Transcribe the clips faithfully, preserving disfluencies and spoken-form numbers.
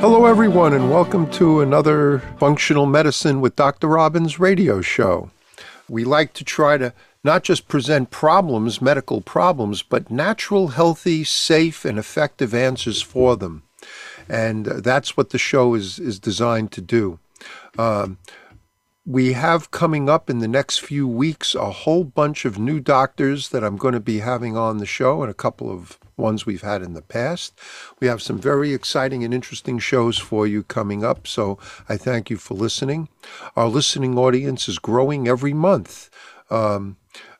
Hello, everyone, and welcome to another Functional Medicine with Doctor Robbins radio show. We like to try to not just present problems, medical problems, but natural, healthy, safe, and effective answers for them. And that's what the show is, is designed to do. Um, we have coming up in the next few weeks a whole bunch of new doctors that I'm going to be having on the show and a couple of ones we've had in the past. We have some very exciting and interesting shows for you coming up, so I thank you for listening. Our listening audience is growing every month. Um,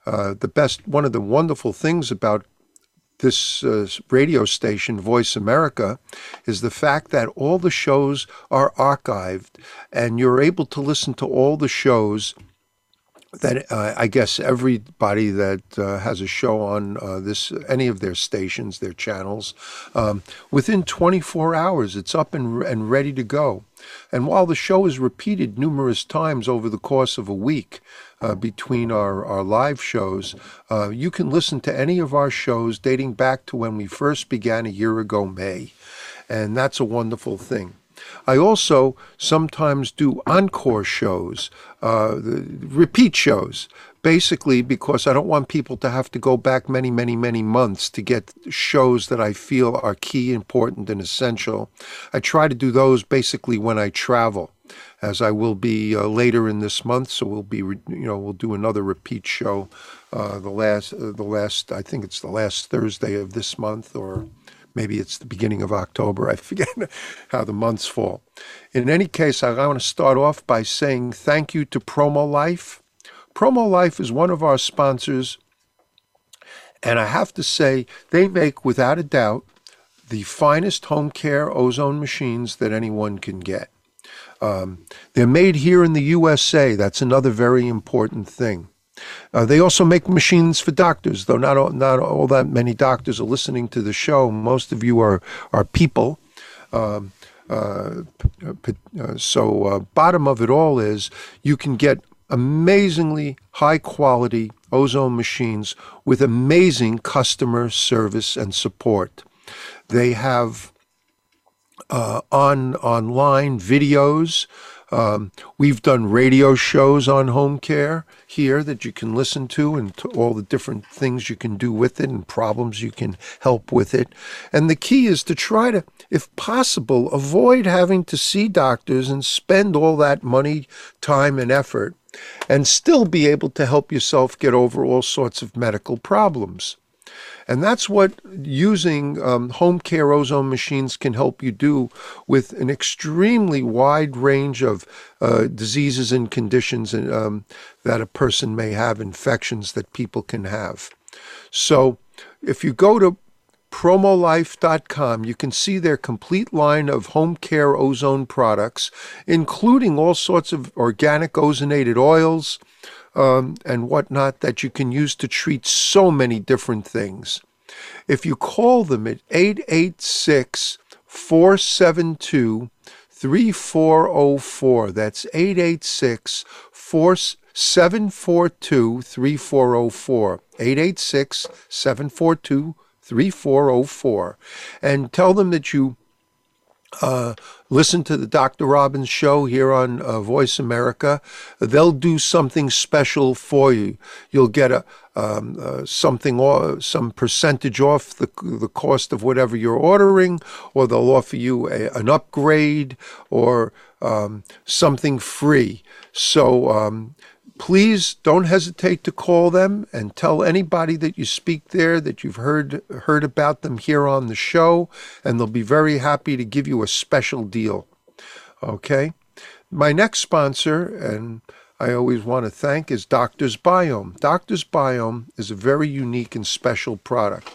Uh, the best, one of the wonderful things about this uh, radio station, Voice America, is the fact that all the shows are archived, and you're able to listen to all the shows that uh, I guess everybody that uh, has a show on uh, this, any of their stations, their channels, um, within twenty-four hours, it's up and, and ready to go. And while the show is repeated numerous times over the course of a week, Uh, between our, our live shows, uh, you can listen to any of our shows dating back to when we first began a year ago, May. And that's a wonderful thing. I also sometimes do encore shows, uh, repeat shows, basically because I don't want people to have to go back many, many, many months to get shows that I feel are key, important, and essential. I try to do those basically when I travel, as I will be uh, later in this month, so we'll be, you know, we'll do another repeat show. Uh, the last, uh, the last, I think it's the last Thursday of this month, or maybe it's the beginning of October. I forget how the months fall. In any case, I want to start off by saying thank you to Promo Life. Promo Life is one of our sponsors, and I have to say they make, without a doubt, the finest home care ozone machines that anyone can get. Um, they're made here in the U S A. That's another very important thing. Uh, they also make machines for doctors, though not all, not all that many doctors are listening to the show. Most of you are, are people. Um, uh, so uh, bottom of it all is you can get amazingly high-quality ozone machines with amazing customer service and support. They have Uh, on online videos. Um, we've done radio shows on home care here that you can listen to, and to all the different things you can do with it and problems you can help with it. And the key is to try to, if possible, avoid having to see doctors and spend all that money, time, and effort, and still be able to help yourself get over all sorts of medical problems. And that's what using um, home care ozone machines can help you do with an extremely wide range of uh, diseases and conditions and, um, that a person may have, infections that people can have. So if you go to promo life dot com, you can see their complete line of home care ozone products, including all sorts of organic ozonated oils, Um, and whatnot that you can use to treat so many different things. If you call them at eight eight six, four seven two, three four zero four, that's eight eight six, seven four two, three four zero four, eight eight six, seven four two, three four zero four, and tell them that you Uh, listen to the Doctor Robbins show here on uh, Voice America. They'll do something special for you. You'll get a um, uh, something or some percentage off the the cost of whatever you're ordering, or they'll offer you a, an upgrade or um, something free. So um, please don't hesitate to call them and tell anybody that you speak there that you've heard heard about them here on the show, and they'll be very happy to give you a special deal. Okay? My next sponsor, and I always want to thank, is Doctor's Biome. Doctor's Biome is a very unique and special product.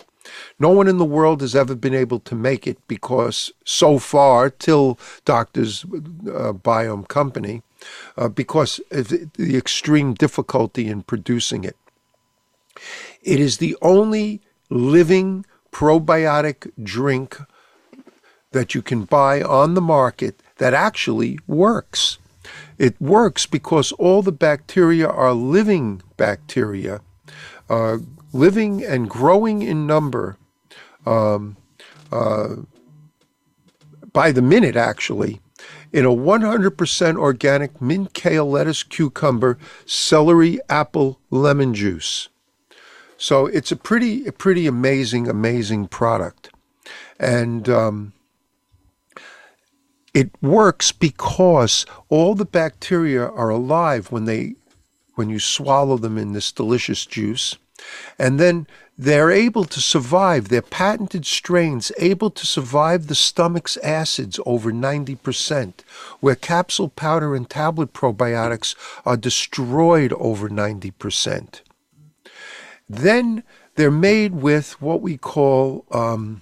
No one in the world has ever been able to make it because so far, till Doctor's uh, Biome Company, uh, because of the extreme difficulty in producing it. It is the only living probiotic drink that you can buy on the market that actually works. It works because all the bacteria are living bacteria, uh, living and growing in number um, uh, by the minute, actually, in a one hundred percent organic mint, kale, lettuce, cucumber, celery, apple, lemon juice. So it's a pretty, a pretty amazing, amazing product. And um, it works because all the bacteria are alive when they, when you swallow them in this delicious juice. And then they're able to survive, their patented strains able to survive the stomach's acids over ninety percent, where capsule, powder, and tablet probiotics are destroyed over ninety percent. Then they're made with what we call, um,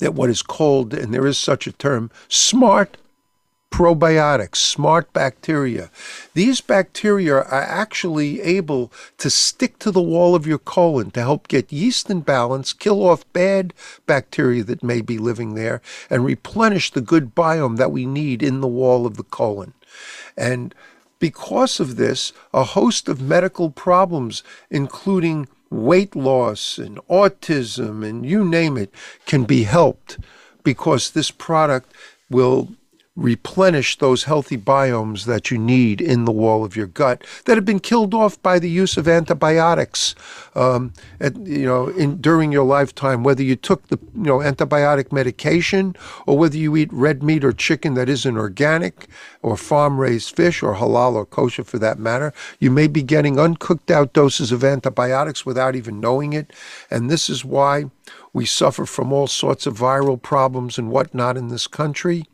that what is called, and there is such a term, smart probiotics, smart bacteria. These bacteria are actually able to stick to the wall of your colon to help get yeast in balance, kill off bad bacteria that may be living there, and replenish the good biome that we need in the wall of the colon. And because of this, a host of medical problems, including weight loss and autism and you name it, can be helped because this product will replenish those healthy biomes that you need in the wall of your gut that have been killed off by the use of antibiotics um, at, you know, in, during your lifetime, whether you took the you know antibiotic medication or whether you eat red meat or chicken that isn't organic or farm-raised fish or halal or kosher for that matter. You may be getting uncooked out doses of antibiotics without even knowing it, and this is why we suffer from all sorts of viral problems and whatnot in this country.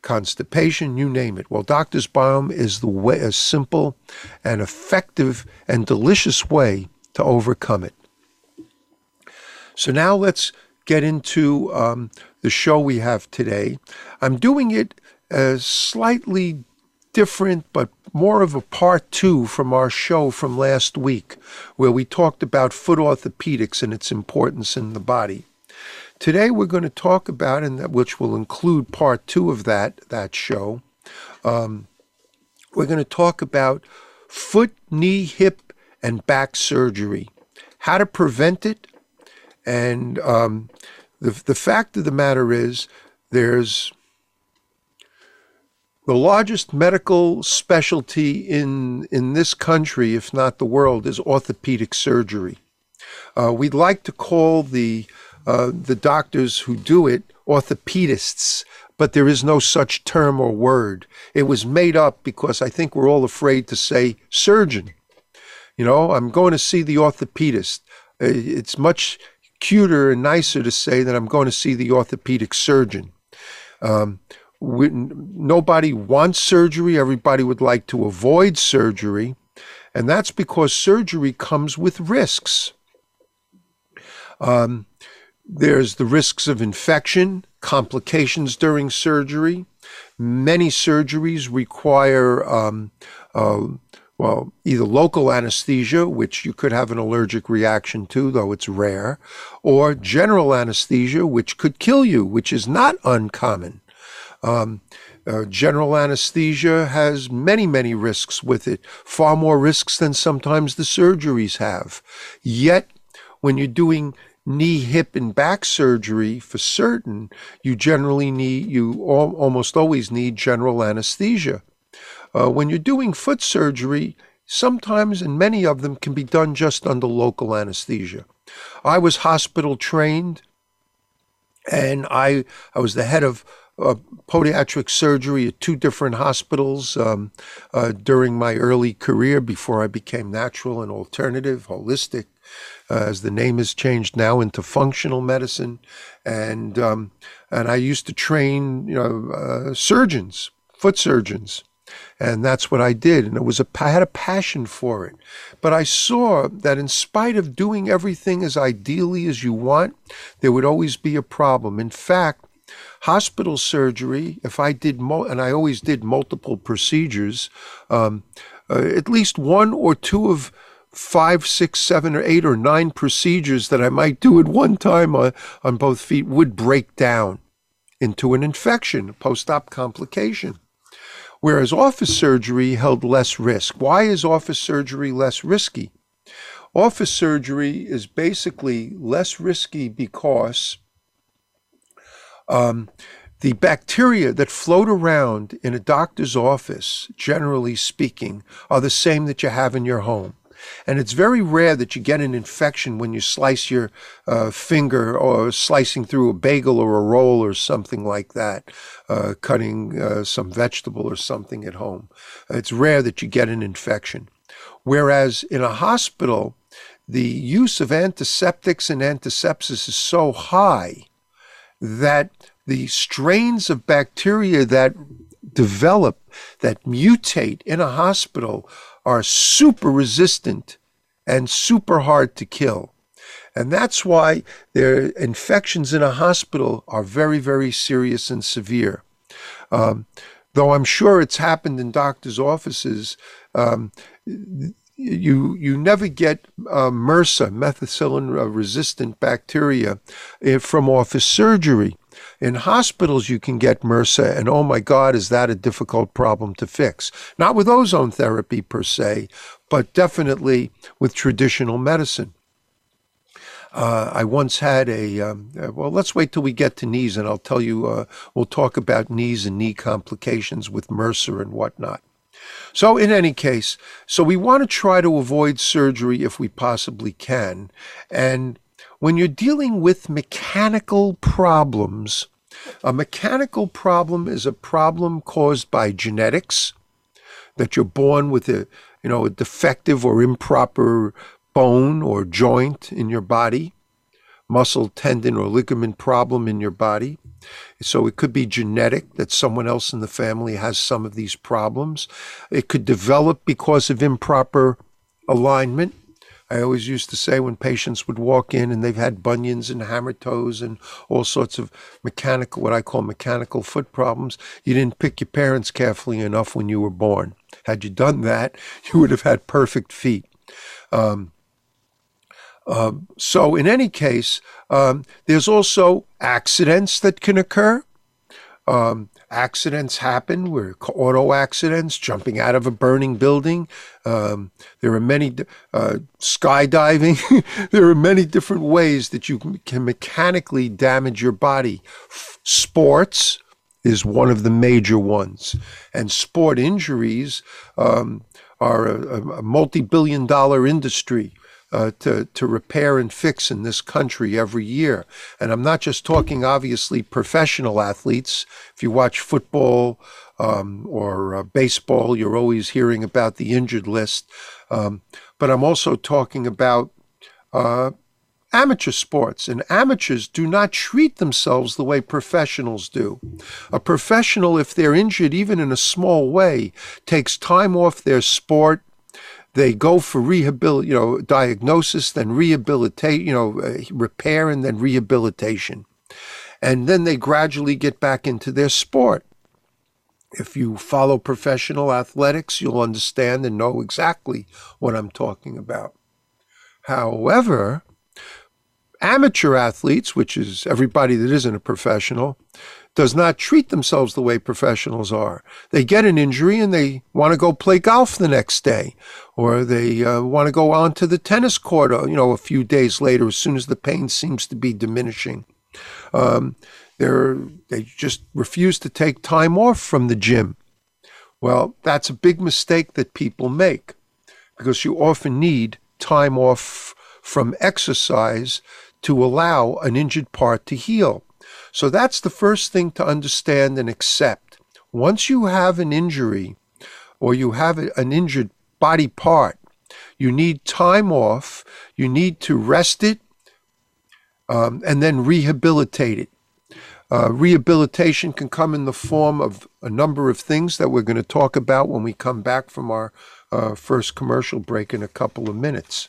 Constipation, you name it. Well, Doctor's Biome is the way, a simple and effective and delicious way to overcome it. So now let's get into um, the show we have today. I'm doing it as slightly different, but more of a part two from our show from last week, where we talked about foot orthopedics and its importance in the body. Today we're going to talk about, and that which will include part two of that that show, um, we're going to talk about foot, knee, hip, and back surgery, how to prevent it, and um, the the fact of the matter is there's the largest medical specialty in in this country, if not the world, is orthopedic surgery. Uh, we'd like to call the Uh, the doctors who do it orthopedists, but there is no such term or word. It was made up because I think we're all afraid to say surgeon. You know, I'm going to see the orthopedist. It's much cuter and nicer to say that I'm going to see the orthopedic surgeon. Um, we, nobody wants surgery. Everybody would like to avoid surgery, and that's because surgery comes with risks. Um, There's the risks of infection, complications during surgery. Many surgeries require, um, uh, well, either local anesthesia, which you could have an allergic reaction to, though it's rare, or general anesthesia, which could kill you, which is not uncommon. Um, uh, general anesthesia has many, many risks with it, far more risks than sometimes the surgeries have. Yet, when you're doing knee, hip, and back surgery for certain, you generally need, you al- almost always need general anesthesia. Uh, when you're doing foot surgery, sometimes, and many of them can be done just under local anesthesia. I was hospital trained, and I, I was the head of uh, podiatric surgery at two different hospitals um, uh, during my early career before I became natural and alternative, holistic, Uh, as the name has changed now into functional medicine, and um, and I used to train you know uh, surgeons, foot surgeons, and that's what I did, and it was a I had a passion for it. But I saw that in spite of doing everything as ideally as you want, there would always be a problem. In fact, Hospital surgery, if I did, mo- and I always did multiple procedures, um, uh, at least one or two of five, six, seven, or eight, or nine procedures that I might do at one time on, on both feet would break down into an infection, a post-op complication. Whereas office surgery held less risk. Why is office surgery less risky? Office surgery is basically less risky because um, the bacteria that float around in a doctor's office, generally speaking, are the same that you have in your home. And it's very rare that you get an infection when you slice your uh, finger or slicing through a bagel or a roll or something like that, uh, cutting uh, some vegetable or something at home. It's rare that you get an infection. Whereas in a hospital, the use of antiseptics and antisepsis is so high that the strains of bacteria that develop, that mutate in a hospital are super resistant and super hard to kill. And that's why their infections in a hospital are very, very serious and severe. Um, though I'm sure it's happened in doctors' offices, um, you you never get uh, MRSA, methicillin-resistant bacteria, from office surgery. In hospitals, you can get MRSA, and oh my God, is that a difficult problem to fix? Not with ozone therapy per se, but definitely with traditional medicine. Uh, I once had a, um, well, let's wait till we get to knees, and I'll tell you, uh, we'll talk about knees and knee complications with MRSA and whatnot. So in any case, so we want to try to avoid surgery if we possibly can, and when you're dealing with mechanical problems, a mechanical problem is a problem caused by genetics, that you're born with a, you know, a defective or improper bone or joint in your body, muscle, tendon, or ligament problem in your body. So it could be genetic, that someone else in the family has some of these problems. It could develop because of improper alignment. I always used to say when patients would walk in and they've had bunions and hammer toes and all sorts of mechanical, what I call mechanical foot problems, you didn't pick your parents carefully enough when you were born. Had you done that, you would have had perfect feet. Um, um, so in any case, um, there's also accidents that can occur. Um, Accidents happen, where auto accidents, jumping out of a burning building. Um, there are many, uh, skydiving. There are many different ways that you can mechanically damage your body. Sports is one of the major ones. And sport injuries um, are a, a multi-billion dollar industry Uh, to, to repair and fix in this country every year. And I'm not just talking, obviously, professional athletes. If you watch football um, or uh, baseball, you're always hearing about the injured list. Um, but I'm also talking about uh, amateur sports. And amateurs do not treat themselves the way professionals do. A professional, if they're injured, even in a small way, takes time off their sport. They go for rehabil, you know, diagnosis, then rehabilitate, you know, uh, repair, and then rehabilitation. And then they gradually get back into their sport. If you follow professional athletics, you'll understand and know exactly what I'm talking about. However, amateur athletes, which is everybody that isn't a professional, does not treat themselves the way professionals are. They get an injury and they want to go play golf the next day, or they uh, want to go on to the tennis court, you know, a few days later, as soon as the pain seems to be diminishing. Um, they're, they just refuse to take time off from the gym. Well, that's a big mistake that people make, because you often need time off from exercise to allow an injured part to heal. So that's the first thing to understand and accept. Once you have an injury, or you have an injured body part, you need time off, you need to rest it, um, and then rehabilitate it. Uh, rehabilitation can come in the form of a number of things that we're going to talk about when we come back from our uh, first commercial break in a couple of minutes.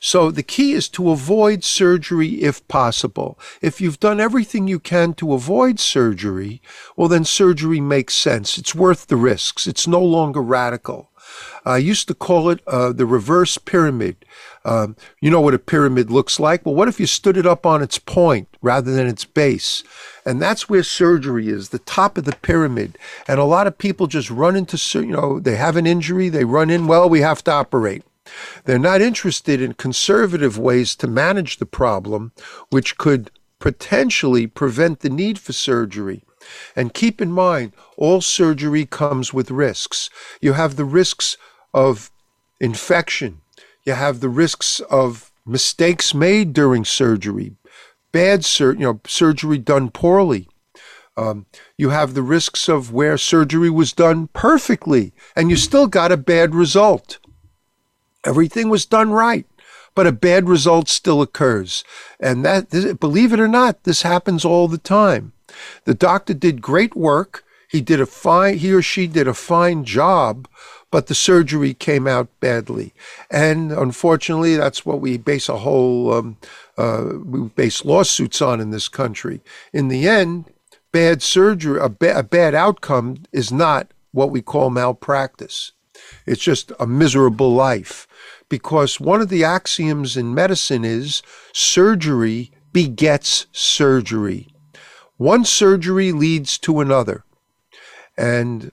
So the key is to avoid surgery if possible. If you've done everything you can to avoid surgery, well, then surgery makes sense. It's worth the risks. It's no longer radical. I used to call it uh, the reverse pyramid. Um, you know what a pyramid looks like. Well, what if you stood it up on its point rather than its base? And that's where surgery is, the top of the pyramid. And a lot of people just run into, you know, they have an injury, they run in, well, we have to operate. They're not interested in conservative ways to manage the problem, which could potentially prevent the need for surgery. And keep in mind, all surgery comes with risks. You have the risks of infection. You have the risks of mistakes made during surgery, bad sur- you know, surgery done poorly. Um, you have the risks of where surgery was done perfectly, and you still got a bad result. Everything was done right, but a bad result still occurs. And that, believe it or not, this happens all the time. The doctor did great work. He did a fine, he or she did a fine job, but the surgery came out badly. And unfortunately, that's what we base a whole, um, uh, we base lawsuits on in this country. In the end, bad surgery, a, ba- a bad outcome is not what we call malpractice. It's just a miserable life, because one of the axioms in medicine is surgery begets surgery. One surgery leads to another, and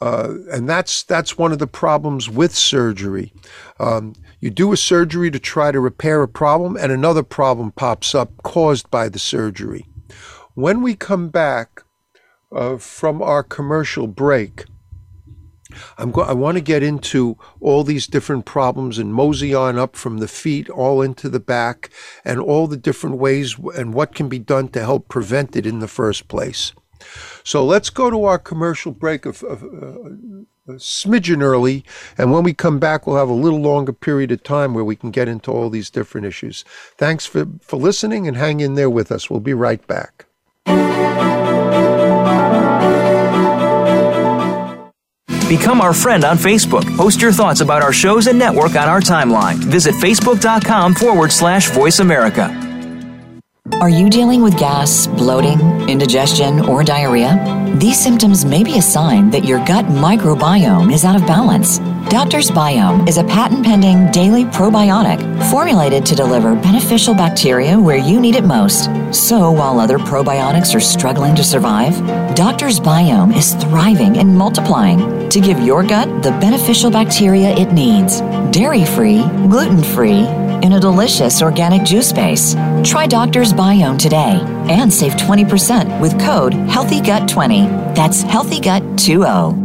uh, and that's that's one of the problems with surgery. Um, you do a surgery to try to repair a problem, and another problem pops up caused by the surgery. When we come back uh, from our commercial break, I'm go- I want to get into all these different problems and mosey on up from the feet all into the back, and all the different ways w- and what can be done to help prevent it in the first place. So let's go to our commercial break of, of uh, a smidgen early, and when we come back, we'll have a little longer period of time where we can get into all these different issues. Thanks for, for listening, and hang in there with us. We'll be right back. Become our friend on Facebook. Post your thoughts about our shows and network on our timeline. Visit facebook.com forward slash Voice America. Are you dealing with gas, bloating, indigestion, or diarrhea? These symptoms may be a sign that your gut microbiome is out of balance. Doctor's Biome is a patent-pending daily probiotic formulated to deliver beneficial bacteria where you need it most. So while other probiotics are struggling to survive, Doctor's Biome is thriving and multiplying to give your gut the beneficial bacteria it needs. Dairy-free, gluten-free, in a delicious organic juice base. Try Doctor's Biome today and save twenty percent with code healthy gut twenty. That's healthy gut twenty.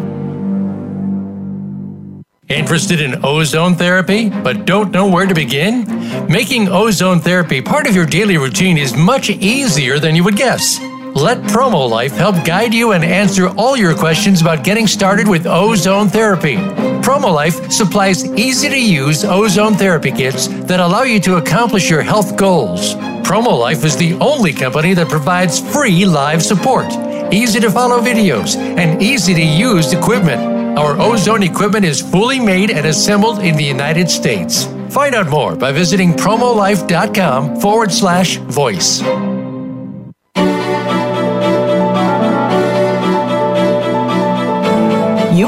Interested in ozone therapy, but don't know where to begin? Making ozone therapy part of your daily routine is much easier than you would guess. Let Promo Life help guide you and answer all your questions about getting started with ozone therapy. Promo Life supplies easy-to-use ozone therapy kits that allow you to accomplish your health goals. Promo Life is the only company that provides free live support, easy-to-follow videos, and easy-to-use equipment. Our ozone equipment is fully made and assembled in the United States. Find out more by visiting promolife.com forward slash voice. You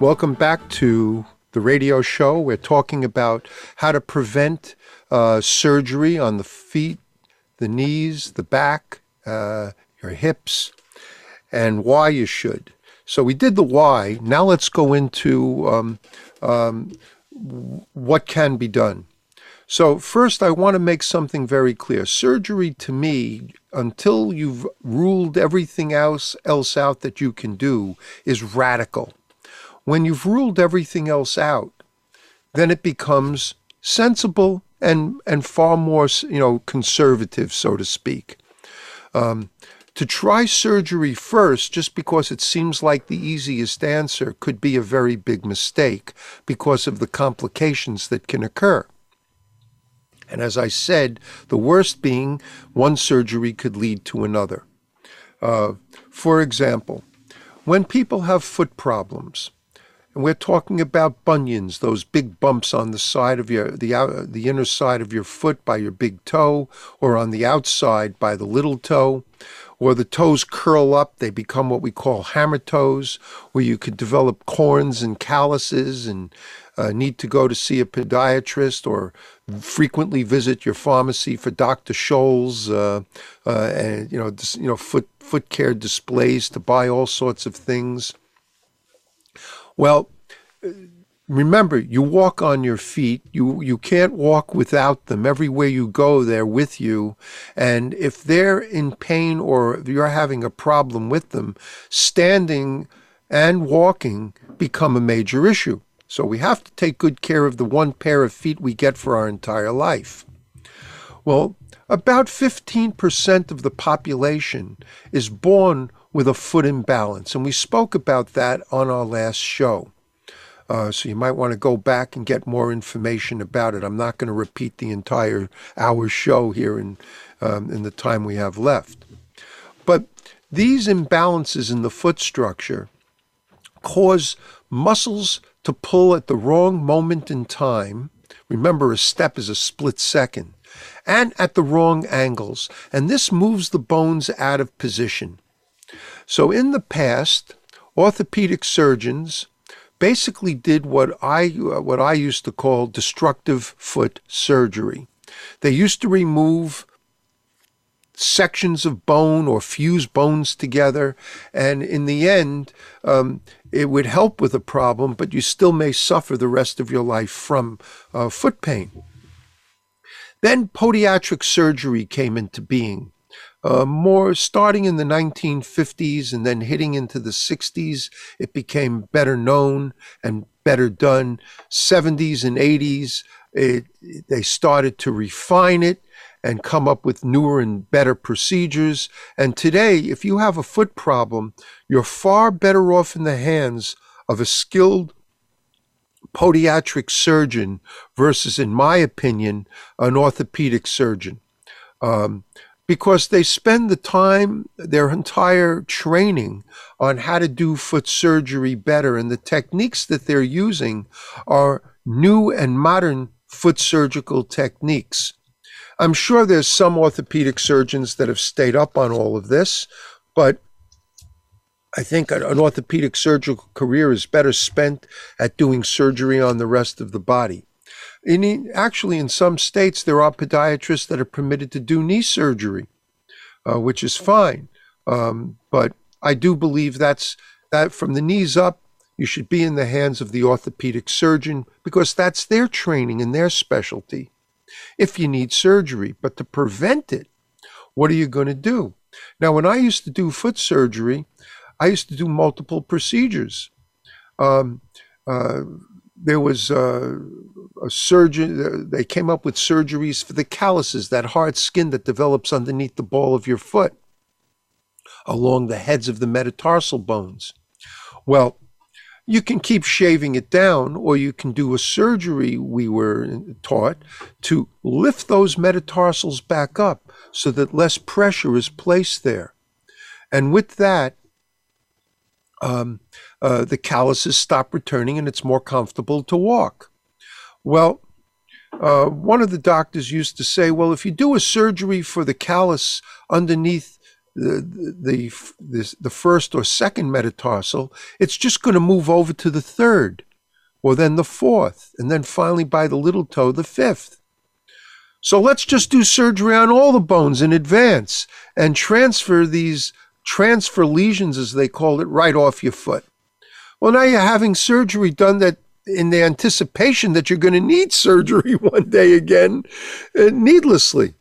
welcome back to the radio show. We're talking about how to prevent uh, surgery on the feet, the knees, the back, uh, your hips, and why you should. So we did the why. Now let's go into um, um, what can be done. So first, I want to make something very clear. Surgery, to me, until you've ruled everything else else out that you can do, is radical. When you've ruled everything else out, then it becomes sensible and and far more, you know, conservative, so to speak. Um, to try surgery first, just because it seems like the easiest answer, could be a very big mistake because of the complications that can occur. And as I said, the worst being one surgery could lead to another. Uh, for example, when people have foot problems, and we're talking about bunions, those big bumps on the side of your, the, uh, the inner side of your foot by your big toe, or on the outside by the little toe, or the toes curl up, they become what we call hammer toes, where you could develop corns and calluses and uh, need to go to see a podiatrist or frequently visit your pharmacy for Doctor Scholl's, uh, uh, and you know, dis, you know, foot foot care displays to buy all sorts of things. Well, remember, you walk on your feet. You, you can't walk without them. Everywhere you go, they're with you. And if they're in pain or you're having a problem with them, standing and walking become a major issue. So we have to take good care of the one pair of feet we get for our entire life. Well, about fifteen percent of the population is born with a foot imbalance, and we spoke about that on our last show. Uh, so you might want to go back and get more information about it. I'm not going to repeat the entire hour show here in, um, in the time we have left. But these imbalances in the foot structure cause muscles to pull at the wrong moment in time. Remember, a step is a split second, and at the wrong angles. And this moves the bones out of position. So in the past, orthopedic surgeons basically did what I, what I used to call destructive foot surgery. They used to remove sections of bone or fuse bones together, and in the end, um, it would help with a problem, but you still may suffer the rest of your life from uh, foot pain. Then podiatric surgery came into being. Uh, more starting in the nineteen fifties and then hitting into the sixties, it became better known and better done. seventies and eighties, it, they started to refine it and come up with newer and better procedures. And today, if you have a foot problem, you're far better off in the hands of a skilled podiatric surgeon versus, in my opinion, an orthopedic surgeon. Um, Because they spend the time, their entire training on how to do foot surgery better. And the techniques that they're using are new and modern foot surgical techniques. I'm sure there's some orthopedic surgeons that have stayed up on all of this, but I think an orthopedic surgical career is better spent at doing surgery on the rest of the body. In, actually, in some states, there are podiatrists that are permitted to do knee surgery, uh, which is fine. Um, but I do believe that's that from the knees up, you should be in the hands of the orthopedic surgeon because that's their training and their specialty if you need surgery. But to prevent it, what are you going to do? Now, when I used to do foot surgery, I used to do multiple procedures. Um, uh, there was... Uh, A surgeon, they came up with surgeries for the calluses, that hard skin that develops underneath the ball of your foot, along the heads of the metatarsal bones. Well, you can keep shaving it down, or you can do a surgery, we were taught, to lift those metatarsals back up so that less pressure is placed there. And with that, um, uh, the calluses stop returning and it's more comfortable to walk. Well, uh, one of the doctors used to say, well, if you do a surgery for the callus underneath the, the, the, the first or second metatarsal, it's just going to move over to the third, or then the fourth, and then finally by the little toe, the fifth. So let's just do surgery on all the bones in advance and transfer these transfer lesions, as they call it, right off your foot. Well, now you're having surgery done that in the anticipation that you're going to need surgery one day again, uh, needlessly.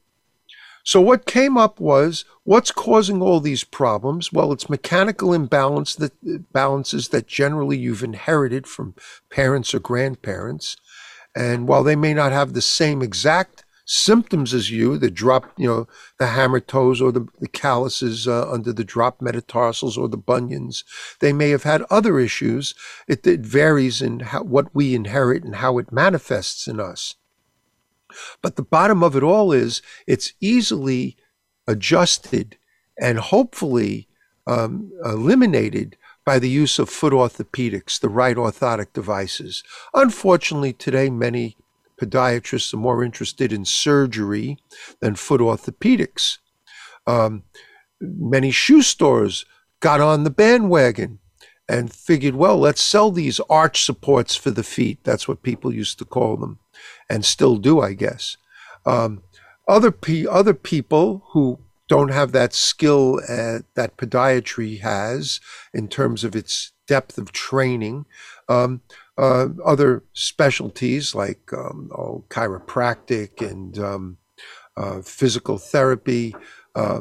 So what came up was, what's causing all these problems? Well, it's mechanical imbalance that balances that generally you've inherited from parents or grandparents. And while they may not have the same exact symptoms as you, the drop, you know, the hammer toes or the, the calluses uh, under the drop metatarsals or the bunions, they may have had other issues. It, it varies in how, what we inherit and how it manifests in us. But the bottom of it all is it's easily adjusted and hopefully um, eliminated by the use of foot orthopedics, the right orthotic devices. Unfortunately, today, many podiatrists are more interested in surgery than foot orthopedics. Um, many shoe stores got on the bandwagon and figured, well, let's sell these arch supports for the feet. That's what people used to call them, and still do, I guess. Um, other, pe other people who don't have that skill uh, that podiatry has in terms of its depth of training, um, uh, other specialties like um, oh, chiropractic and um, uh, physical therapy uh,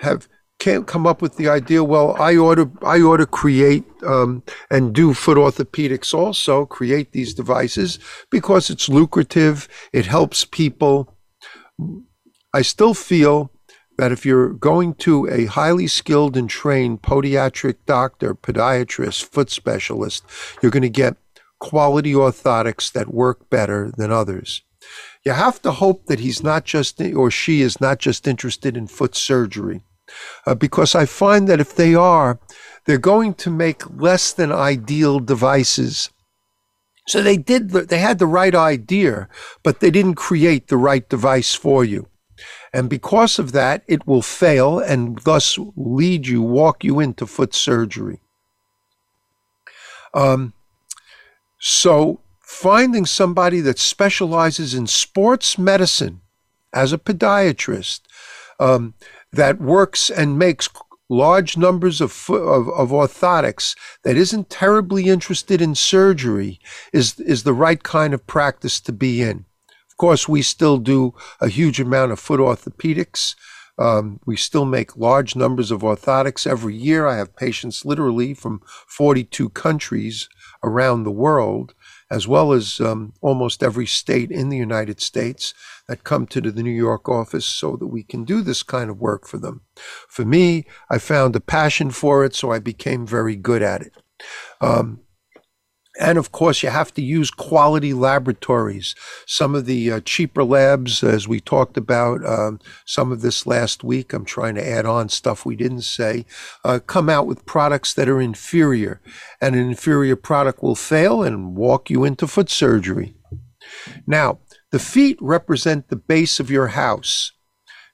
have can't come up with the idea, well, I ought to, I ought to create um, and do foot orthopedics also, create these devices because it's lucrative, it helps people. I still feel that if you're going to a highly skilled and trained podiatric doctor, podiatrist, foot specialist, you're going to get quality orthotics that work better than others. You have to hope that he's not just, or she is not just interested in foot surgery. Uh, because I find that if they are, they're going to make less than ideal devices. So they did, the, they had the right idea, but they didn't create the right device for you. And because of that, it will fail and thus lead you, walk you into foot surgery. Um, so finding somebody that specializes in sports medicine as a podiatrist, um, that works and makes large numbers of, of, of orthotics, that isn't terribly interested in surgery, is, is the right kind of practice to be in. Of course, we still do a huge amount of foot orthopedics. Um, we still make large numbers of orthotics every year. I have patients literally from forty-two countries around the world, as well as um, almost every state in the United States, that come to the New York office so that we can do this kind of work for them. For me, I found a passion for it, so I became very good at it. Um, and of course, you have to use quality laboratories. Some of the uh, cheaper labs, as we talked about um, some of this last week, I'm trying to add on stuff we didn't say, uh, come out with products that are inferior. And an inferior product will fail and walk you into foot surgery. Now, the feet represent the base of your house.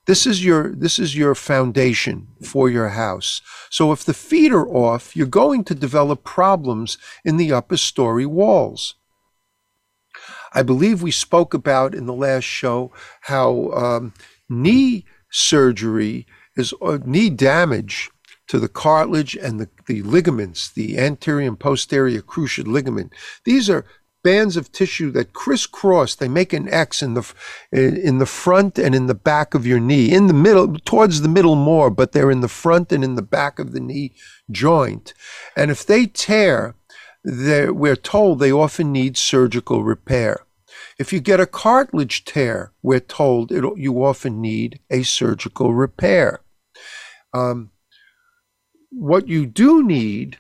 This is your, this is your foundation for your house. So if the feet are off, you're going to develop problems in the upper story walls. I believe we spoke about in the last show how um, knee surgery is uh, knee damage to the cartilage and the, the ligaments, the anterior and posterior cruciate ligament. These are bands of tissue that crisscross. They make an X in the in the front and in the back of your knee, in the middle, towards the middle more, but they're in the front and in the back of the knee joint. And if they tear, we're told they often need surgical repair. If you get a cartilage tear, we're told it, you often need a surgical repair. Um, what you do need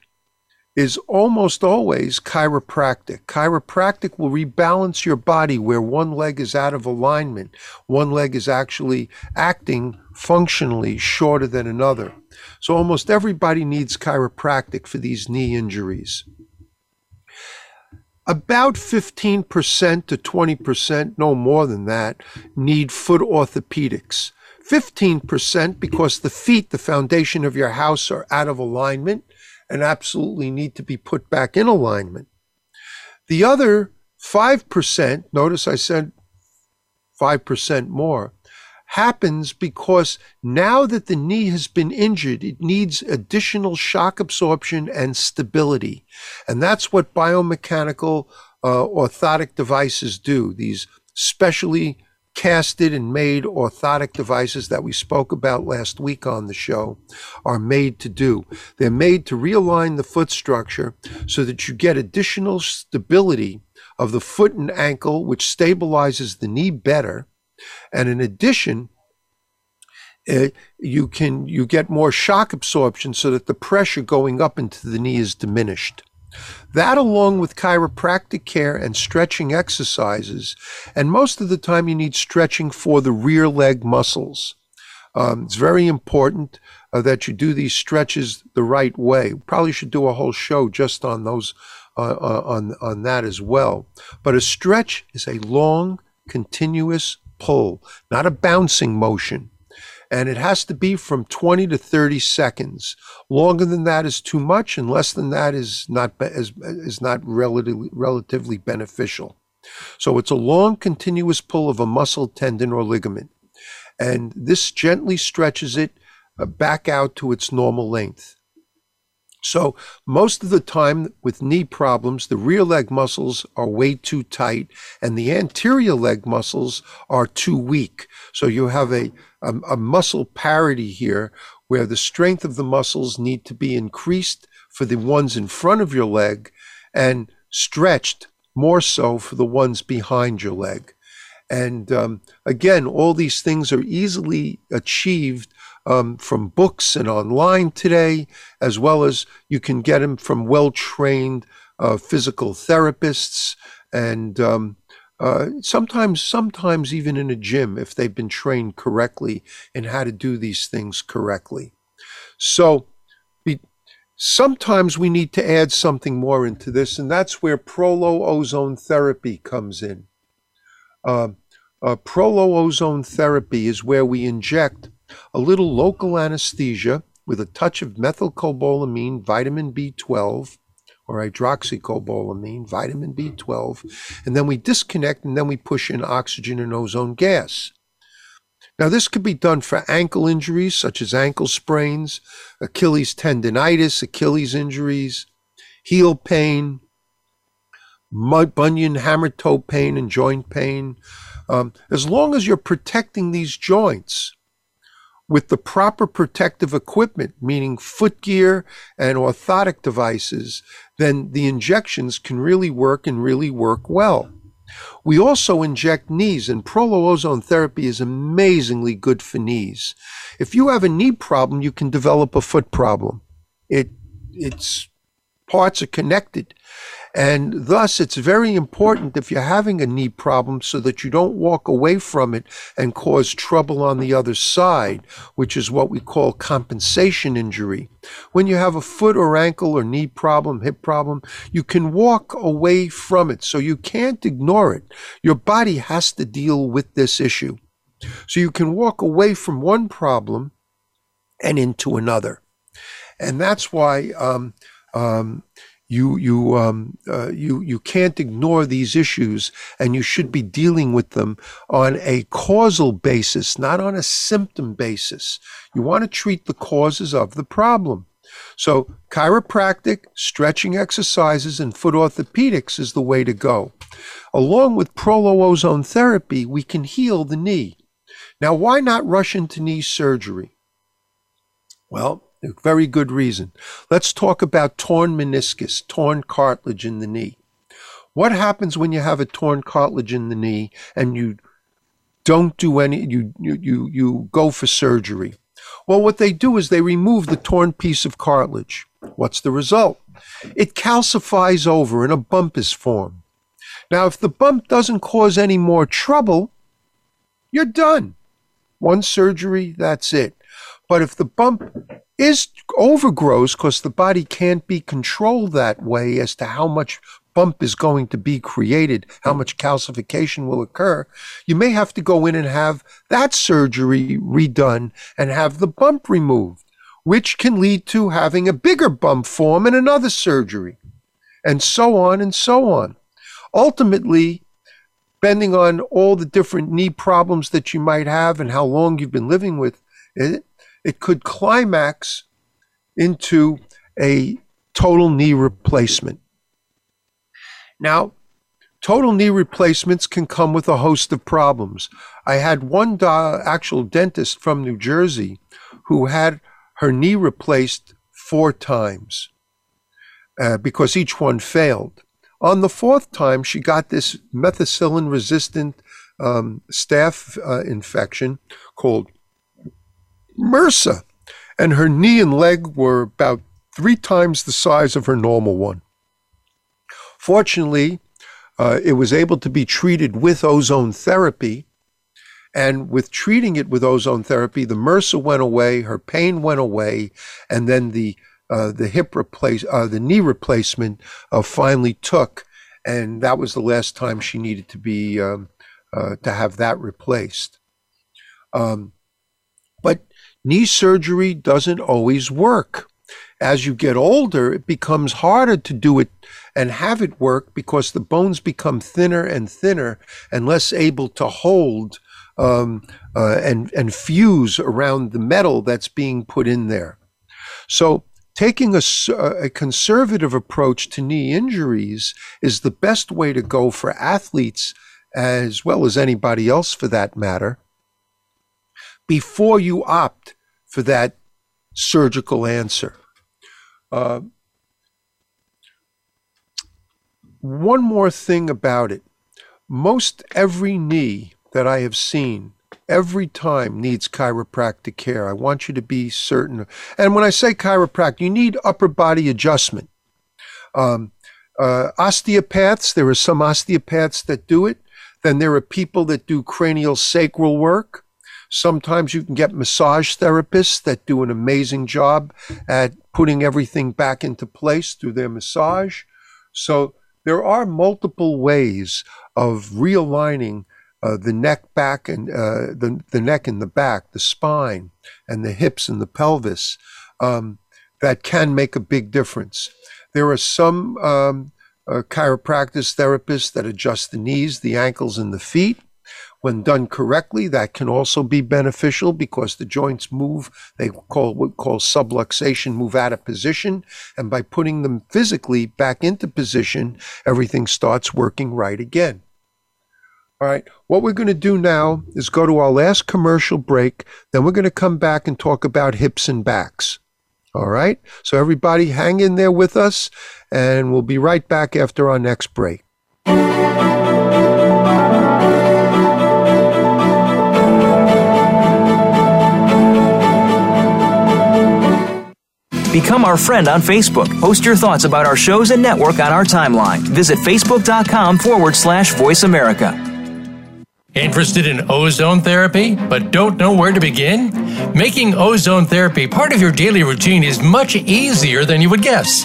is almost always chiropractic. Chiropractic will rebalance your body where one leg is out of alignment. One leg is actually acting functionally shorter than another. So almost everybody needs chiropractic for these knee injuries. About fifteen percent to twenty percent, no more than that, need foot orthopedics. fifteen percent because the feet, the foundation of your house, are out of alignment and absolutely need to be put back in alignment. The other five percent, notice I said five percent more, happens because now that the knee has been injured, it needs additional shock absorption and stability. And that's what biomechanical uh, orthotic devices do, these specially casted and made orthotic devices that we spoke about last week on the show are made to do. They're made to realign the foot structure so that you get additional stability of the foot and ankle, which stabilizes the knee better. And in addition, it, you can you get more shock absorption so that the pressure going up into the knee is diminished. That, along with chiropractic care and stretching exercises, and most of the time you need stretching for the rear leg muscles. Um, it's very important uh, that you do these stretches the right way. Probably should do a whole show just on those, uh, on on that as well. But a stretch is a long, continuous pull, not a bouncing motion. And it has to be from twenty to thirty seconds. Longer than that is too much, and less than that is not is, is not relatively relatively beneficial. So it's a long, continuous pull of a muscle, tendon, or ligament, and this gently stretches it back out to its normal length. So most of the time with knee problems, the rear leg muscles are way too tight and the anterior leg muscles are too weak. So you have a, a, a muscle parity here where the strength of the muscles need to be increased for the ones in front of your leg and stretched more so for the ones behind your leg. And um, again, all these things are easily achieved Um, from books and online today, as well as you can get them from well-trained uh, physical therapists and um, uh, sometimes sometimes even in a gym if they've been trained correctly in how to do these things correctly. So be, sometimes we need to add something more into this, and that's where prolo-ozone therapy comes in. Uh, uh, prolo-ozone therapy is where we inject a little local anesthesia with a touch of methylcobalamin, vitamin B twelve, or hydroxycobalamin, vitamin B twelve, and then we disconnect and then we push in oxygen and ozone gas. Now, this could be done for ankle injuries such as ankle sprains, Achilles tendonitis, Achilles injuries, heel pain, bunion, hammer toe pain, and joint pain. Um, as long as you're protecting these joints with the proper protective equipment, meaning footgear and orthotic devices, then the injections can really work and really work well. We also inject knees, and prolo-ozone therapy is amazingly good for knees. If you have a knee problem, you can develop a foot problem. It, its parts are connected. And thus, it's very important if you're having a knee problem so that you don't walk away from it and cause trouble on the other side, which is what we call compensation injury. When you have a foot or ankle or knee problem, hip problem, you can walk away from it. So you can't ignore it. Your body has to deal with this issue. So you can walk away from one problem and into another. And that's why um, um, You you um uh, you you can't ignore these issues, and you should be dealing with them on a causal basis, not on a symptom basis. You want to treat the causes of the problem. So chiropractic, stretching exercises, and foot orthopedics is the way to go. Along with prolo-ozone therapy, we can heal the knee. Now, why not rush into knee surgery? Well, very good reason. Let's talk about torn meniscus, torn cartilage in the knee. What happens when you have a torn cartilage in the knee and you don't do any, you, you, you, you go for surgery? Well, what they do is they remove the torn piece of cartilage. What's the result? It calcifies over and a bump is formed. Now, if the bump doesn't cause any more trouble, you're done. One surgery, that's it. But if the bump is overgrows because the body can't be controlled that way as to how much bump is going to be created, how much calcification will occur, you may have to go in and have that surgery redone and have the bump removed, which can lead to having a bigger bump form in another surgery, and so on and so on. Ultimately, depending on all the different knee problems that you might have and how long you've been living with it, it could climax into a total knee replacement. Now, total knee replacements can come with a host of problems. I had one do- actual dentist from New Jersey who had her knee replaced four times uh, because each one failed. On the fourth time, she got this methicillin-resistant um, staph uh, infection called M R S A, and her knee and leg were about three times the size of her normal one. Fortunately, Uh, it was able to be treated with ozone therapy, and with treating it with ozone therapy, the M R S A went away, her pain went away, and then the uh, the hip replace uh, the knee replacement uh, finally took, and that was the last time she needed to be um, uh, to have that replaced. Um, but knee surgery doesn't always work. As you get older, it becomes harder to do it and have it work because the bones become thinner and thinner and less able to hold um, uh, and, and fuse around the metal that's being put in there. So taking a, a conservative approach to knee injuries is the best way to go for athletes, as well as anybody else for that matter, before you opt for that surgical answer. Uh, one more thing about it. Most every knee that I have seen, every time, needs chiropractic care. I want you to be certain. And when I say chiropractic, you need upper body adjustment. Um, uh, osteopaths, there are some osteopaths that do it. Then there are people that do cranial sacral work. Sometimes you can get massage therapists that do an amazing job at putting everything back into place through their massage. So there are multiple ways of realigning uh, the neck, back, and uh, the the neck and the back, the spine, and the hips and the pelvis um, that can make a big difference. There are some um, uh, chiropractic therapists that adjust the knees, the ankles, and the feet. When done correctly, that can also be beneficial because the joints move, they call what we call subluxation, move out of position. And by putting them physically back into position, everything starts working right again. All right, what we're going to do now is go to our last commercial break. Then we're going to come back and talk about hips and backs. All right, so everybody hang in there with us, and we'll be right back after our next break. Become our friend on Facebook. Post your thoughts about our shows and network on our timeline. Visit facebook.com forward slash Voice America. Interested in ozone therapy, but don't know where to begin? Making ozone therapy part of your daily routine is much easier than you would guess.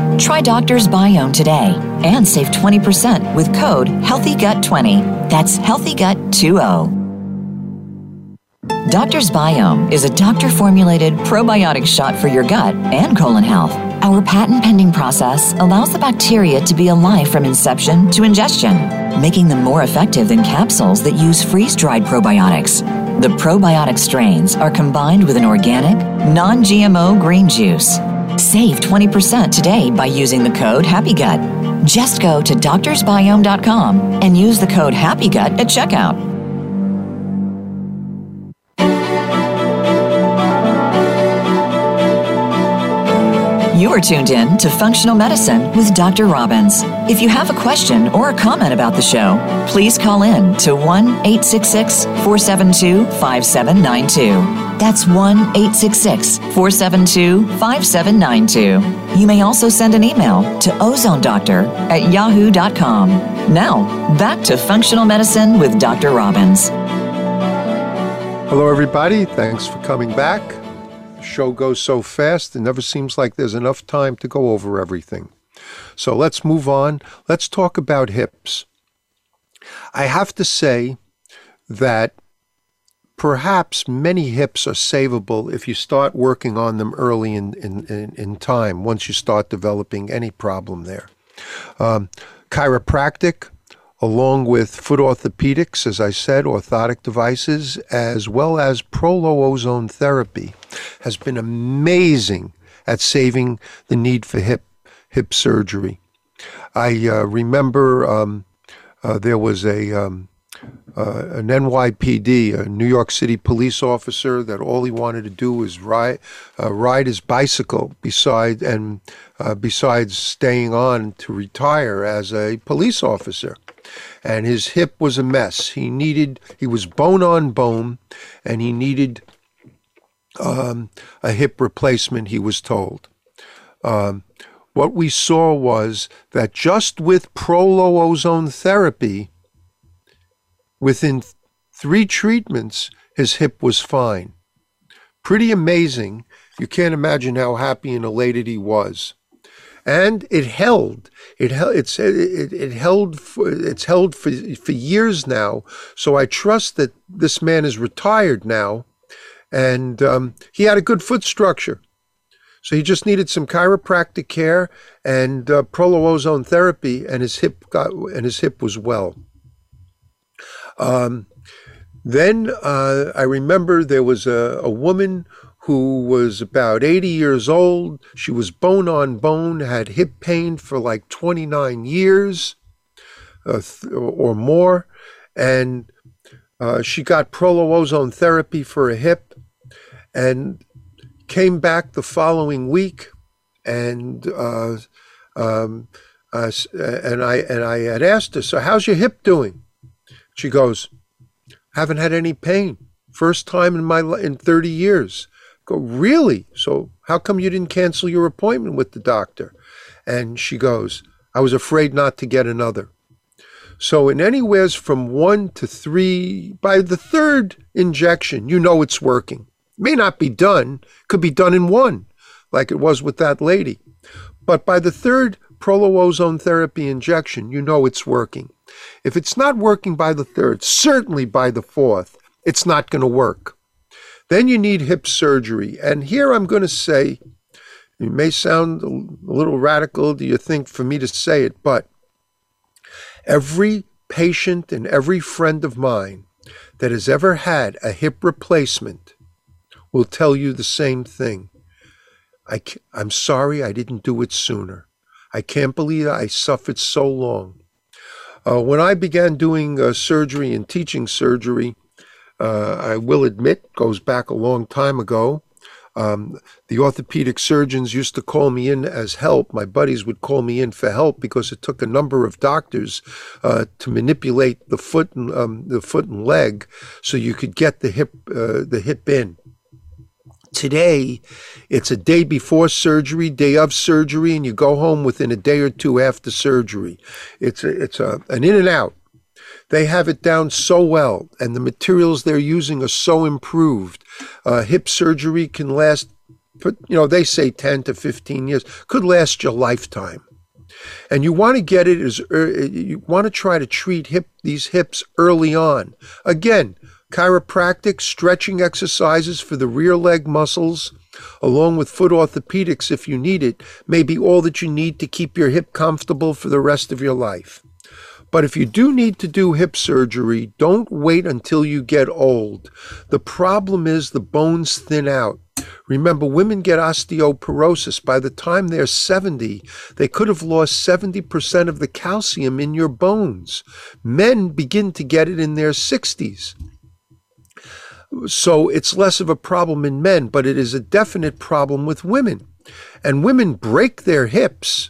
Try Doctor's Biome today and save twenty percent with code HEALTHYGUT twenty. That's HEALTHYGUT twenty. Doctor's Biome is a doctor-formulated probiotic shot for your gut and colon health. Our patent-pending process allows the bacteria to be alive from inception to ingestion, making them more effective than capsules that use freeze-dried probiotics. The probiotic strains are combined with an organic, non-G M O green juice. Save twenty percent today by using the code HAPPYGUT. Just go to doctors biome dot com and use the code HAPPYGUT at checkout. You are tuned in to Functional Medicine with Doctor Robbins. If you have a question or a comment about the show, please call in to one eight six six, four seven two, five seven nine two. That's one eight six six, four seven two, five seven nine two. You may also send an email to ozone doctor at yahoo dot com. Now, back to Functional Medicine with Doctor Robbins. Hello, everybody. Thanks for coming back. The show goes so fast, it never seems like there's enough time to go over everything. So let's move on. Let's talk about hips. I have to say that perhaps many hips are savable if you start working on them early in, in, in, in time, once you start developing any problem there. Um, chiropractic, along with foot orthopedics, as I said, orthotic devices, as well as prolo-ozone therapy, has been amazing at saving the need for hip hip surgery. I uh, remember um, uh, there was a um, uh, an N Y P D, a New York City police officer, that all he wanted to do was ride uh, ride his bicycle beside and uh, besides staying on to retire as a police officer. And his hip was a mess. He needed, he was bone on bone, and he needed um, a hip replacement, he was told. Um, what we saw was that just with prolo-ozone therapy, within th- three treatments, his hip was fine. Pretty amazing. You can't imagine how happy and elated he was. And it held. It held. It's it, it held. For, it's held for for years now. So I trust that this man is retired now, and um, he had a good foot structure. So he just needed some chiropractic care and uh, prolo-ozone therapy, and his hip got and his hip was well. Um, then uh, I remember there was a, a woman who was about eighty years old. She was bone on bone, had hip pain for like twenty-nine years uh, th- or more. And uh, she got prolo-ozone therapy for a hip and came back the following week. And uh, um, uh, and I and I had asked her, so how's your hip doing? She goes, haven't had any pain. First time in my in thirty years. Go, really? So how come you didn't cancel your appointment with the doctor? And she goes, I was afraid not to get another. So in anywheres from one to three, by the third injection, you know it's working. May not be done, could be done in one, like it was with that lady. But by the third prolo-ozone therapy injection, you know it's working. If it's not working by the third, certainly by the fourth, it's not going to work. Then you need hip surgery. And here I'm going to say, it may sound a little radical, do you think, for me to say it, but every patient and every friend of mine that has ever had a hip replacement will tell you the same thing. I, I'm sorry I didn't do it sooner. I can't believe I suffered so long. Uh, when I began doing uh, surgery and teaching surgery, Uh, I will admit, goes back a long time ago. Um, the orthopedic surgeons used to call me in as help. My buddies would call me in for help because it took a number of doctors uh, to manipulate the foot and um, the foot and leg, so you could get the hip uh, the hip in. Today, it's a day before surgery, day of surgery, and you go home within a day or two after surgery. It's a, it's a, an in and out. They have it down so well, and the materials they're using are so improved. Uh, hip surgery can last, you know, they say ten to fifteen years, could last your lifetime. And you want to get it as you want to try to treat hip these hips early on. Again, chiropractic, stretching exercises for the rear leg muscles, along with foot orthopedics if you need it, may be all that you need to keep your hip comfortable for the rest of your life. But if you do need to do hip surgery, don't wait until you get old. The problem is the bones thin out. Remember, women get osteoporosis. By the time they're seventy, they could have lost seventy percent of the calcium in your bones. Men begin to get it in their sixties. So it's less of a problem in men, but it is a definite problem with women. And women break their hips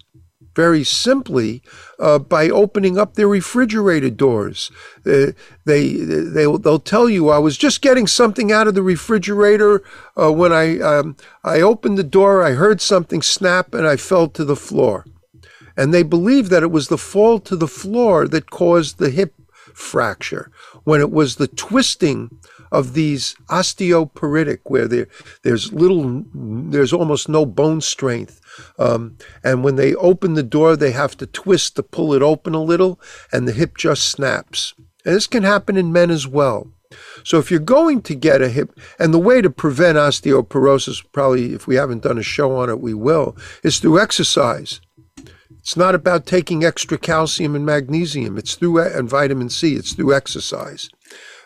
very simply uh, by opening up their refrigerator doors. Uh, they, they, they'll tell you, I was just getting something out of the refrigerator. Uh, when I, um, I opened the door, I heard something snap and I fell to the floor. And they believe that it was the fall to the floor that caused the hip fracture, when it was the twisting of these osteoporotic, where there, there's little, there's almost no bone strength. Um, and when they open the door, they have to twist to pull it open a little, and the hip just snaps. And this can happen in men as well. So if you're going to get a hip, and the way to prevent osteoporosis, probably if we haven't done a show on it, we will, is through exercise. It's not about taking extra calcium and magnesium. It's through, and vitamin C, it's through exercise.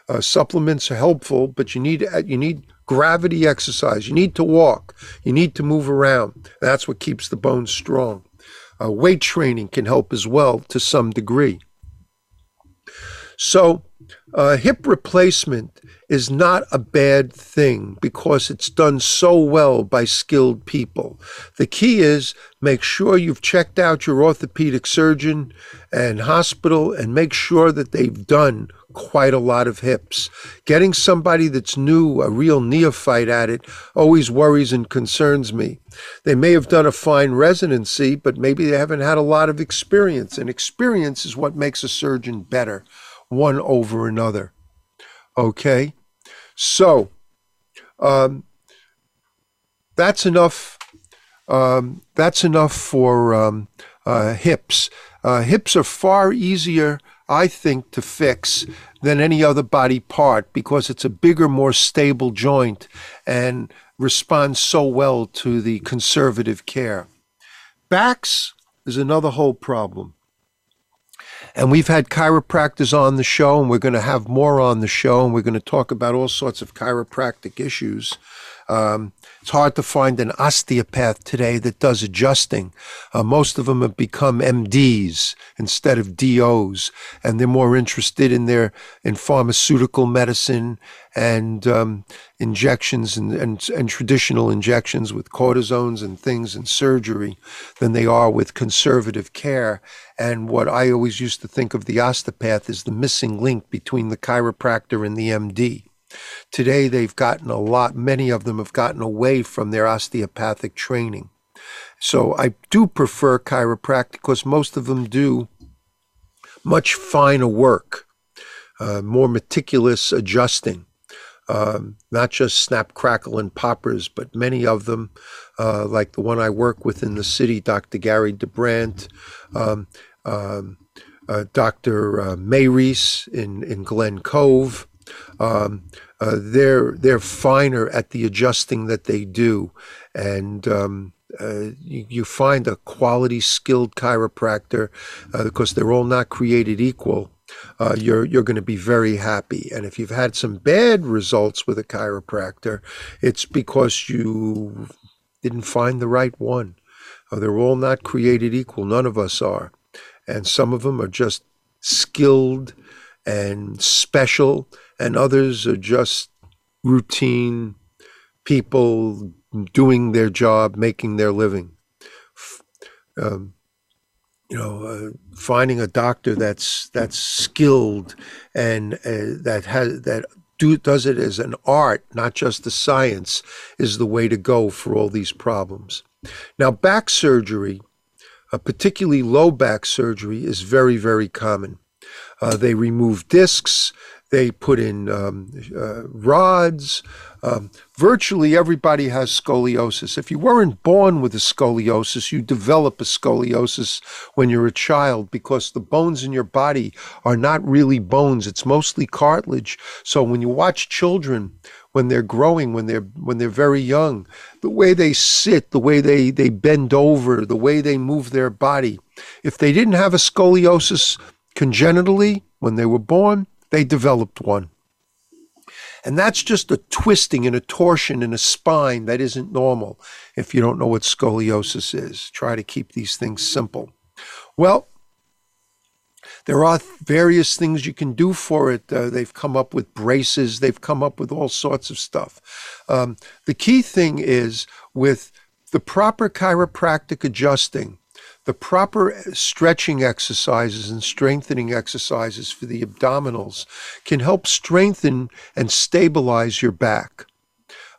Uh, supplements are helpful, but you need you need gravity exercise. You need to walk. You need to move around. That's what keeps the bones strong. Uh, weight training can help as well to some degree. So uh, hip replacement is not a bad thing because it's done so well by skilled people. The key is make sure you've checked out your orthopedic surgeon and hospital and make sure that they've done quite a lot of hips. Getting somebody that's new, a real neophyte at it, always worries and concerns me. They may have done a fine residency, but maybe they haven't had a lot of experience, and experience is what makes a surgeon better, one over another. Okay, so um, that's enough. Um, that's enough for um, uh, hips. Uh, hips are far easier, I think, to fix than any other body part because it's a bigger, more stable joint and responds so well to the conservative care. Backs is another whole problem. And we've had chiropractors on the show, and we're going to have more on the show, and we're going to talk about all sorts of chiropractic issues. Um, it's hard to find an osteopath today that does adjusting. Uh, most of them have become M Ds instead of D Os, and they're more interested in their in pharmaceutical medicine and um, injections and, and, and traditional injections with cortisones and things and surgery than they are with conservative care. And what I always used to think of the osteopath is the missing link between the chiropractor and the M D. Today, they've gotten a lot, many of them have gotten away from their osteopathic training. So I do prefer chiropractic because most of them do much finer work, uh, more meticulous adjusting, um, not just snap, crackle, and poppers, but many of them, uh, like the one I work with in the city, Doctor Gary Debrant, um, um, uh, Doctor Uh, May Reese in, in Glen Cove. Um, uh, they're they're finer at the adjusting that they do, and um, uh, you, you find a quality, skilled chiropractor uh, because they're all not created equal. Uh, you're you're going to be very happy, and if you've had some bad results with a chiropractor, it's because you didn't find the right one. Uh, they're all not created equal. None of us are, and some of them are just skilled and special, and others are just routine people doing their job, making their living. Um, you know, uh, finding a doctor that's that's skilled and uh, that has that do, does it as an art, not just a science, is the way to go for all these problems. Now, back surgery, uh, particularly low back surgery, is very, very common. Uh, they remove discs. They put in um, uh, rods. Um, virtually everybody has scoliosis. If you weren't born with a scoliosis, you develop a scoliosis when you're a child because the bones in your body are not really bones. It's mostly cartilage. So when you watch children, when they're growing, when they're when they're very young, the way they sit, the way they, they bend over, the way they move their body, if they didn't have a scoliosis congenitally when they were born, they developed one. And that's just a twisting and a torsion in a spine that isn't normal. If you don't know what scoliosis is, try to keep these things simple. Well, there are various things you can do for it. Uh, they've come up with braces. They've come up with all sorts of stuff. Um, the key thing is with The proper chiropractic adjusting, the proper stretching exercises and strengthening exercises for the abdominals can help strengthen and stabilize your back.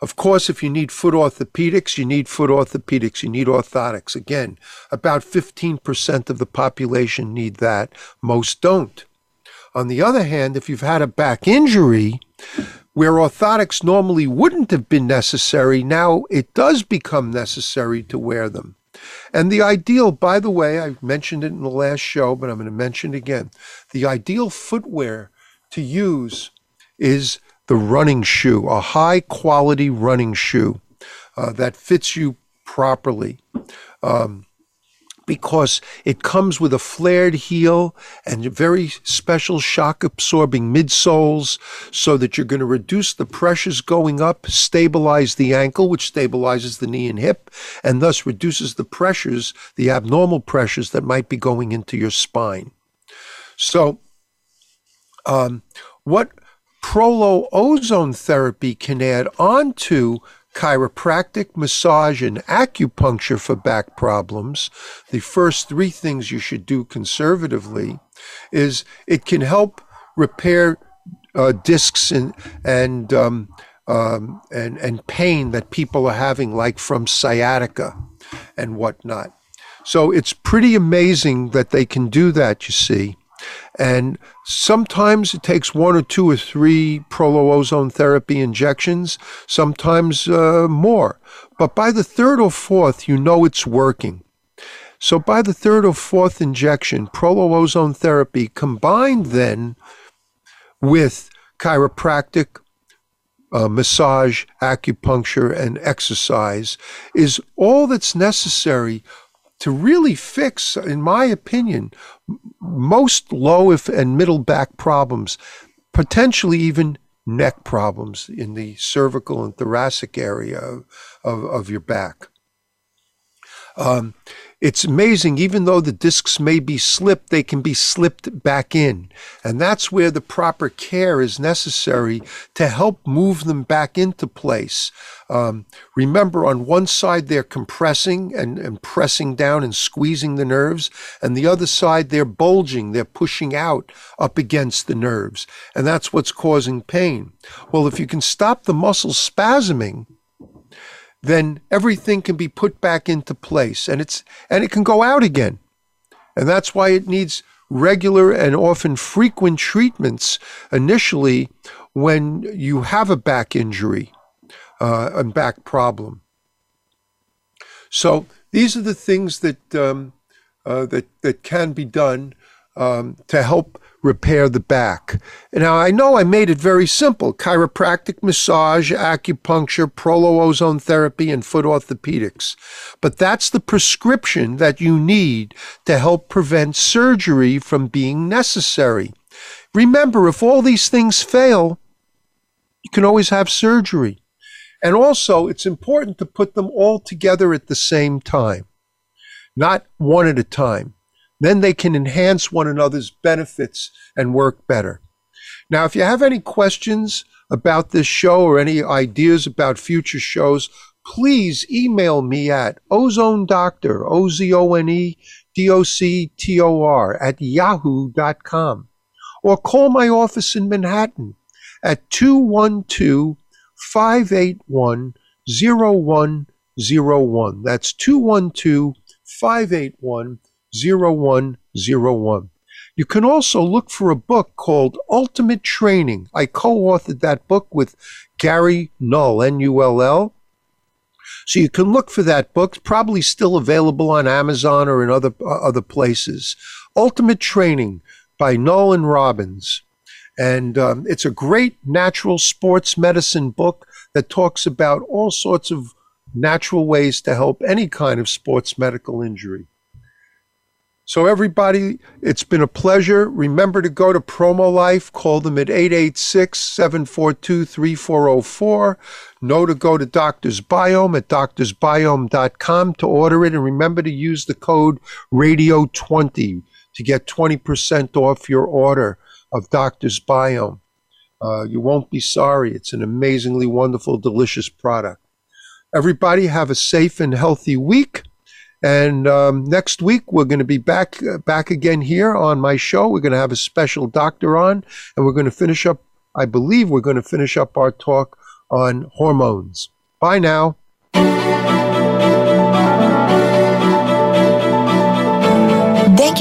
Of course, if you need foot orthopedics, you need foot orthopedics, you need orthotics. Again, about fifteen percent of the population need that. Most don't. On the other hand, if you've had a back injury, where orthotics normally wouldn't have been necessary, now it does become necessary to wear them. And the ideal, by the way, I mentioned it in the last show, but I'm going to mention it again. The ideal footwear to use is the running shoe, a high-quality running shoe uh, that fits you properly um, because it comes with a flared heel and very special shock-absorbing midsoles so that you're going to reduce the pressures going up, stabilize the ankle, which stabilizes the knee and hip, and thus reduces the pressures, the abnormal pressures that might be going into your spine. So um, what... Prolo ozone therapy can add on to chiropractic, massage, and acupuncture for back problems. The first three things you should do conservatively is it can help repair uh, discs and and, um, um, and and pain that people are having, like from sciatica and whatnot. So it's pretty amazing that they can do that, you see. And sometimes it takes one or two or three Prolo ozone therapy injections, sometimes uh, more. But by the third or fourth, you know it's working. So by the third or fourth injection, Prolo ozone therapy combined then with chiropractic, uh, massage, acupuncture, and exercise is all that's necessary to really fix, in my opinion, most low and middle back problems, potentially even neck problems in the cervical and thoracic area of, of, of your back. Um, it's amazing, even though the discs may be slipped, they can be slipped back in. And that's where the proper care is necessary to help move them back into place. Um, remember, on one side, they're compressing and, and pressing down and squeezing the nerves. And the other side, they're bulging, they're pushing out up against the nerves. And that's what's causing pain. Well, if you can stop the muscle spasming, then everything can be put back into place, and it's and it can go out again. And that's why it needs regular and often frequent treatments initially when you have a back injury uh, and back problem. So these are the things that um, uh, that that can be done um, to help repair the back. Now, I know I made it very simple. Chiropractic, massage, acupuncture, Prolo ozone therapy, and foot orthopedics. But that's the prescription that you need to help prevent surgery from being necessary. Remember, if all these things fail, you can always have surgery. And also, it's important to put them all together at the same time, not one at a time. Then they can enhance one another's benefits and work better. Now, if you have any questions about this show or any ideas about future shows, please email me at ozonedoctor, O Z O N E D O C T O R, at yahoo dot com. Or call my office in Manhattan at two one two, five eight one, zero one zero one. That's two one two, five eight one, zero one zero one. zero one zero one. You can also look for a book called Ultimate Training. I co-authored that book with Gary Null, N U L L. So you can look for that book. It's probably still available on Amazon or in other, uh, other places. Ultimate Training by Null and Robbins. And um, it's a great natural sports medicine book that talks about all sorts of natural ways to help any kind of sports medical injury. So everybody, it's been a pleasure. Remember to go to Promo Life. Call them at eight eight six, seven four two, three four zero four. Know to go to Doctor's Biome at doctors biome dot com to order it. And remember to use the code radio twenty to get twenty percent off your order of Doctor's Biome. Uh, you won't be sorry. It's an amazingly wonderful, delicious product. Everybody have a safe and healthy week. And um, next week, we're going to be back uh, back again here on my show. We're going to have a special doctor on, and we're going to finish up, I believe we're going to finish up our talk on hormones. Bye now. Thank